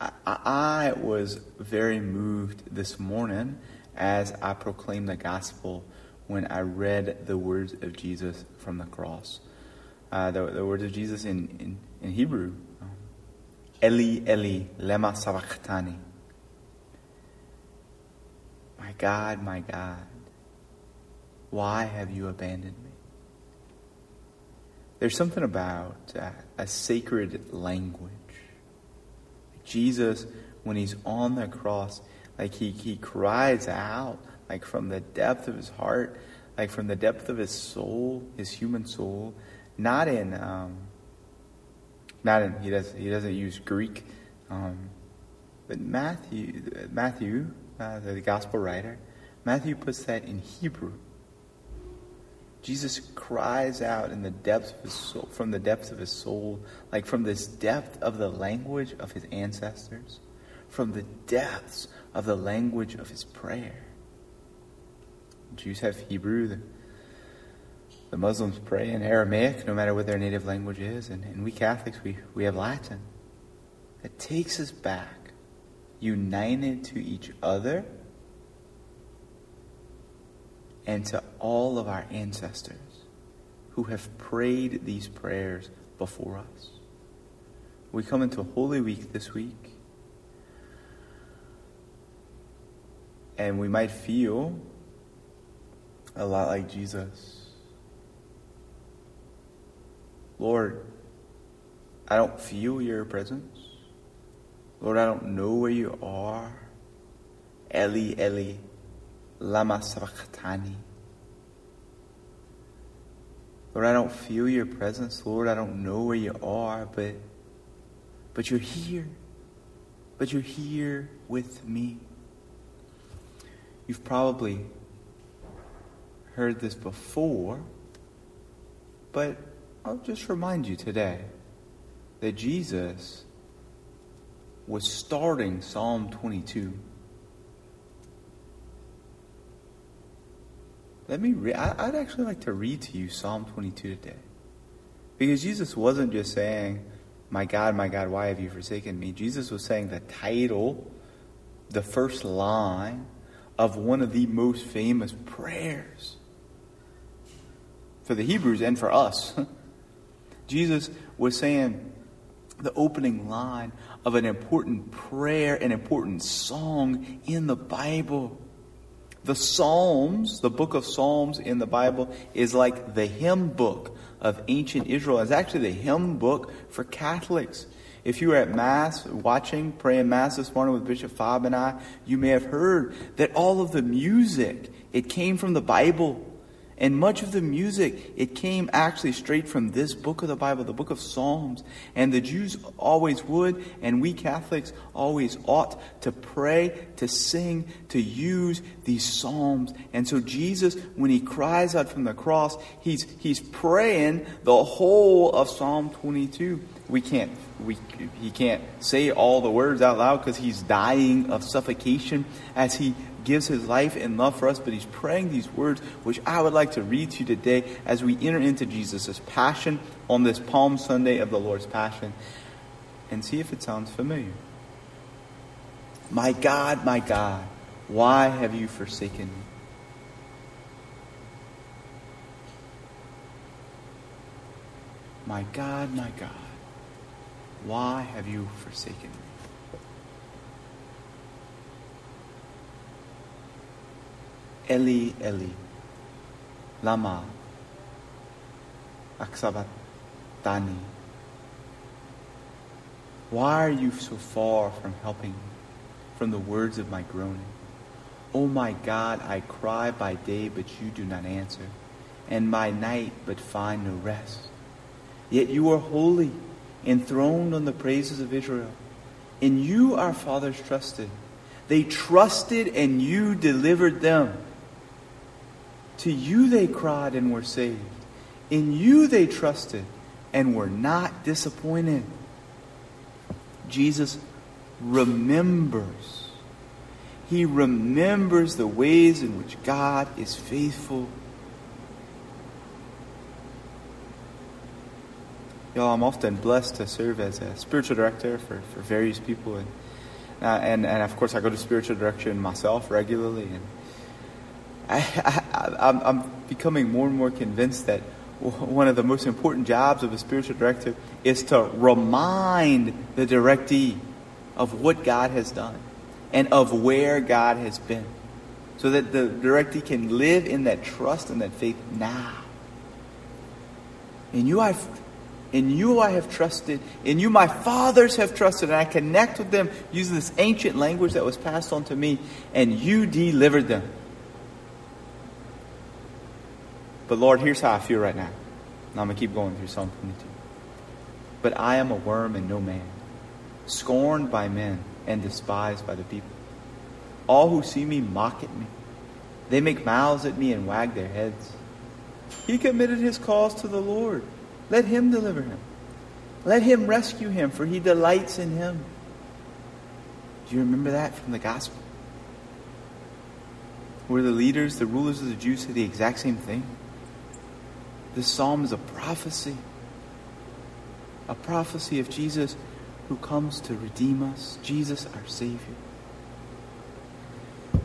I was very moved this morning as I proclaimed the gospel when I read the words of Jesus from the cross. The words of Jesus in Hebrew. Eli, Eli, lema sabachtani. My God, why have you abandoned me? There's something about a sacred language. Jesus, when he's on the cross, like he cries out, like from the depth of his heart, like from the depth of his soul, his human soul, he doesn't use Greek, but Matthew, the gospel writer, Matthew puts that in Hebrew. Jesus cries out in the depths of his soul, from the depths of his soul, like from this depth of the language of his ancestors, from the depths of the language of his prayer. The Jews have Hebrew. The Muslims pray in Aramaic, no matter what their native language is. And we Catholics, we have Latin. That takes us back, united to each other, and to all of our ancestors who have prayed these prayers before us. We come into Holy Week this week, and we might feel a lot like Jesus. Lord, I don't feel your presence. Lord, I don't know where you are. Eli, Eli, lama sabachtani. Lord, I don't feel your presence. Lord, I don't know where you are, but you're here. But you're here with me. You've probably heard this before, but I'll just remind you today that Jesus was starting Psalm 22. Let me read. I'd actually like to read to you Psalm 22 today. Because Jesus wasn't just saying, my God, why have you forsaken me?" Jesus was saying the title, the first line of one of the most famous prayers for the Hebrews and for us. Jesus was saying the opening line of an important prayer, an important song in the Bible. The Psalms, the book of Psalms in the Bible, is like the hymn book of ancient Israel. It's actually the hymn book for Catholics. If you were at Mass, praying Mass this morning with Bishop Fobb and I, you may have heard that all of the music, it came from the Bible. And much of the music, it came actually straight from this book of the Bible, the book of Psalms. And the Jews always would, and we Catholics always ought to pray, to sing, to use these Psalms. And so Jesus, when he cries out from the cross, he's praying the whole of Psalm 22. He can't say all the words out loud because he's dying of suffocation as he gives his life in love for us, but he's praying these words, which I would like to read to you today as we enter into Jesus' passion on this Palm Sunday of the Lord's Passion, and see if it sounds familiar. My God, why have you forsaken me? My God, why have you forsaken me? Eli, Eli, lama sabachtani. Why are you so far from helping me, from the words of my groaning? Oh my God, I cry by day, but you do not answer, and by night, but find no rest. Yet you are holy, enthroned on the praises of Israel. In you our fathers trusted. They trusted and you delivered them. To you they cried and were saved. In you they trusted and were not disappointed. Jesus remembers. He remembers the ways in which God is faithful. Y'all, I'm often blessed to serve as a spiritual director for various people. And And of course I go to spiritual direction myself regularly, and I'm becoming more and more convinced that one of the most important jobs of a spiritual director is to remind the directee of what God has done and of where God has been, so that the directee can live in that trust and that faith now. In you I have trusted, in you my fathers have trusted, and I connect with them using this ancient language that was passed on to me, and you delivered them. But Lord, here's how I feel right now. And I'm going to keep going through Psalm 22. But I am a worm and no man, scorned by men and despised by the people. All who see me mock at me. They make mouths at me and wag their heads. He committed his cause to the Lord. Let him deliver him. Let him rescue him, for he delights in him. Do you remember that from the gospel? Where the leaders, the rulers of the Jews say the exact same thing. This psalm is a prophecy of Jesus who comes to redeem us, Jesus our Savior.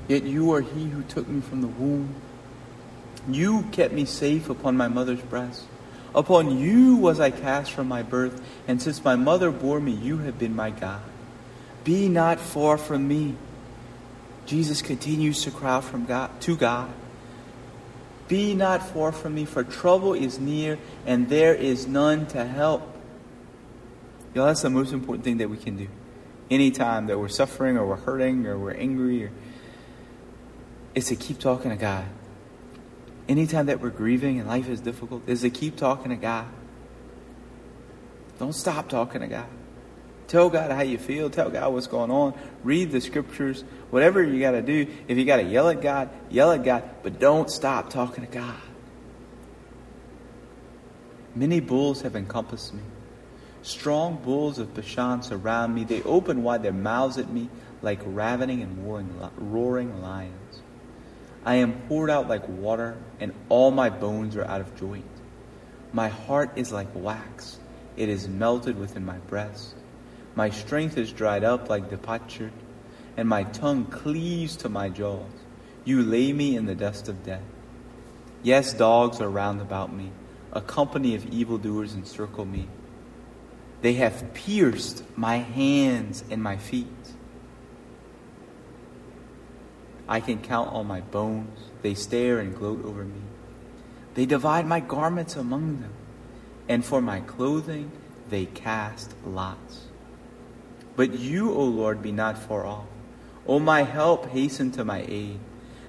Yet you are he who took me from the womb. You kept me safe upon my mother's breast. Upon you was I cast from my birth, and since my mother bore me, you have been my God. Be not far from me. Jesus continues to cry to God. Be not far from me, for trouble is near, and there is none to help. Y'all, that's the most important thing that we can do. Anytime that we're suffering or we're hurting or we're angry, is to keep talking to God. Anytime that we're grieving and life is difficult, is to keep talking to God. Don't stop talking to God. Tell God how you feel. Tell God what's going on. Read the scriptures. Whatever you got to do. If you got to yell at God, yell at God. But don't stop talking to God. Many bulls have encompassed me. Strong bulls of Bashan surround me. They open wide their mouths at me like ravening and roaring lions. I am poured out like water, and all my bones are out of joint. My heart is like wax. It is melted within my breast. My strength is dried up like the potsherd, and my tongue cleaves to my jaws. You lay me in the dust of death. Yes, dogs are round about me. A company of evildoers encircle me. They have pierced my hands and my feet. I can count all my bones. They stare and gloat over me. They divide my garments among them, and for my clothing they cast lots. But you, O Lord, be not far off. O my help, hasten to my aid.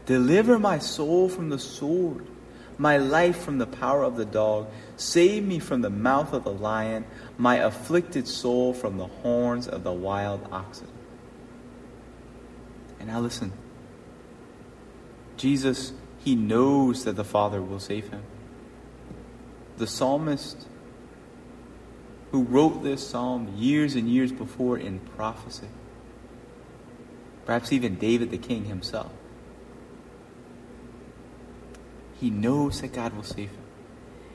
Deliver my soul from the sword, my life from the power of the dog. Save me from the mouth of the lion, my afflicted soul from the horns of the wild oxen. And now listen. Jesus, he knows that the Father will save him. The psalmist who wrote this psalm years and years before in prophecy. Perhaps even David the king himself. He knows that God will save him.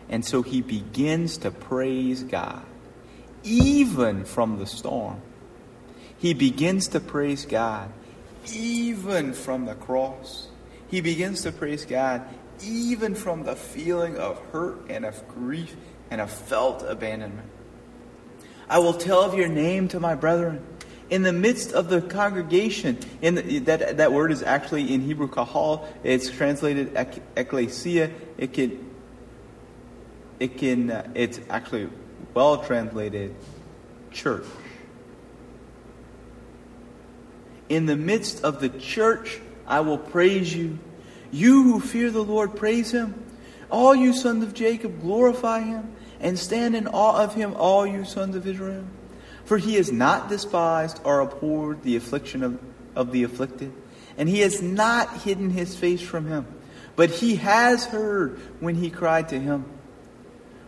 And so he begins to praise God, even from the storm. He begins to praise God, even from the cross. He begins to praise God, even from the feeling of hurt and of grief and of felt abandonment. I will tell of your name to my brethren. In the midst of the congregation, that word is actually in Hebrew kahal. It's translated ekklesia. It's actually well translated church. In the midst of the church, I will praise you. You who fear the Lord, praise him. All you sons of Jacob, glorify him. And stand in awe of him, all you sons of Israel. For he has not despised or abhorred the affliction of the afflicted. And he has not hidden his face from him. But he has heard when he cried to him.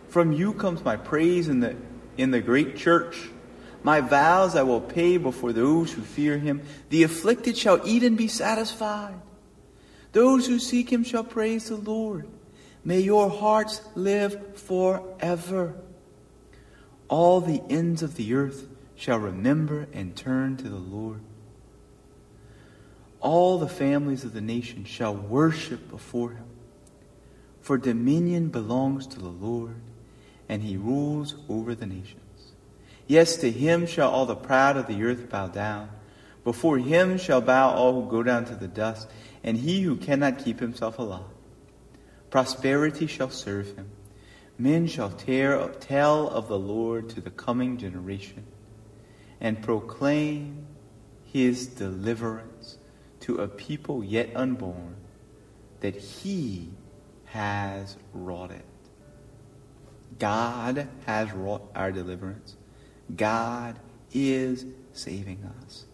From you comes my praise in the great church. My vows I will pay before those who fear him. The afflicted shall eat and be satisfied. Those who seek him shall praise the Lord. May your hearts live forever. All the ends of the earth shall remember and turn to the Lord. all the families of the nation shall worship before him. For dominion belongs to the Lord, and he rules over the nations. Yes, to him shall all the proud of the earth bow down. Before him shall bow all who go down to the dust, and he who cannot keep himself alive. Prosperity shall serve him. Men shall tell of the Lord to the coming generation, and proclaim his deliverance to a people yet unborn, that he has wrought it. God has wrought our deliverance. God is saving us.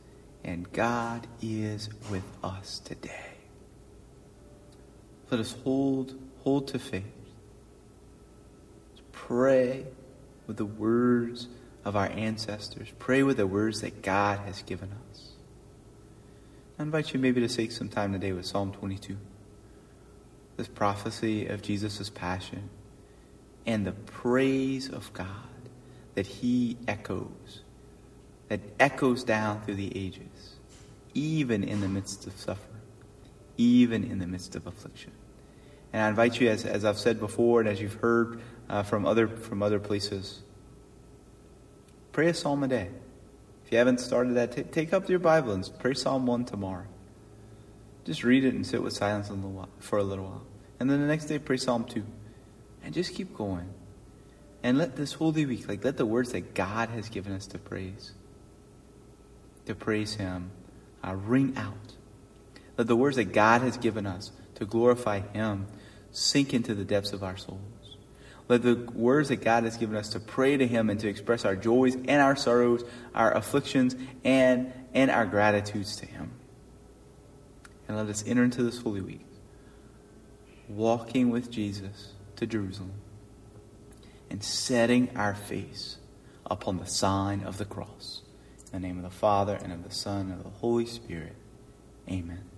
And God is with us today. Let us hold to faith. Pray with the words of our ancestors. Pray with the words that God has given us. I invite you maybe to take some time today with Psalm 22. This prophecy of Jesus' passion and the praise of God that he echoes, that echoes down through the ages, even in the midst of suffering, even in the midst of affliction. And I invite you, as I've said before and as you've heard from other places, pray a psalm a day. If you haven't started that, take up your Bible and pray Psalm 1 tomorrow. Just read it and sit with silence for a little while. And then the next day, pray Psalm 2. And just keep going. And let this Holy Week, let the words that God has given us to praise him, ring out. Let the words that God has given us to glorify him sink into the depths of our souls. Let the words that God has given us to pray to him and to express our joys and our sorrows, our afflictions, and our gratitudes to him. And let us enter into this Holy Week, walking with Jesus to Jerusalem and setting our face upon the sign of the cross. In the name of the Father, and of the Son, and of the Holy Spirit. Amen.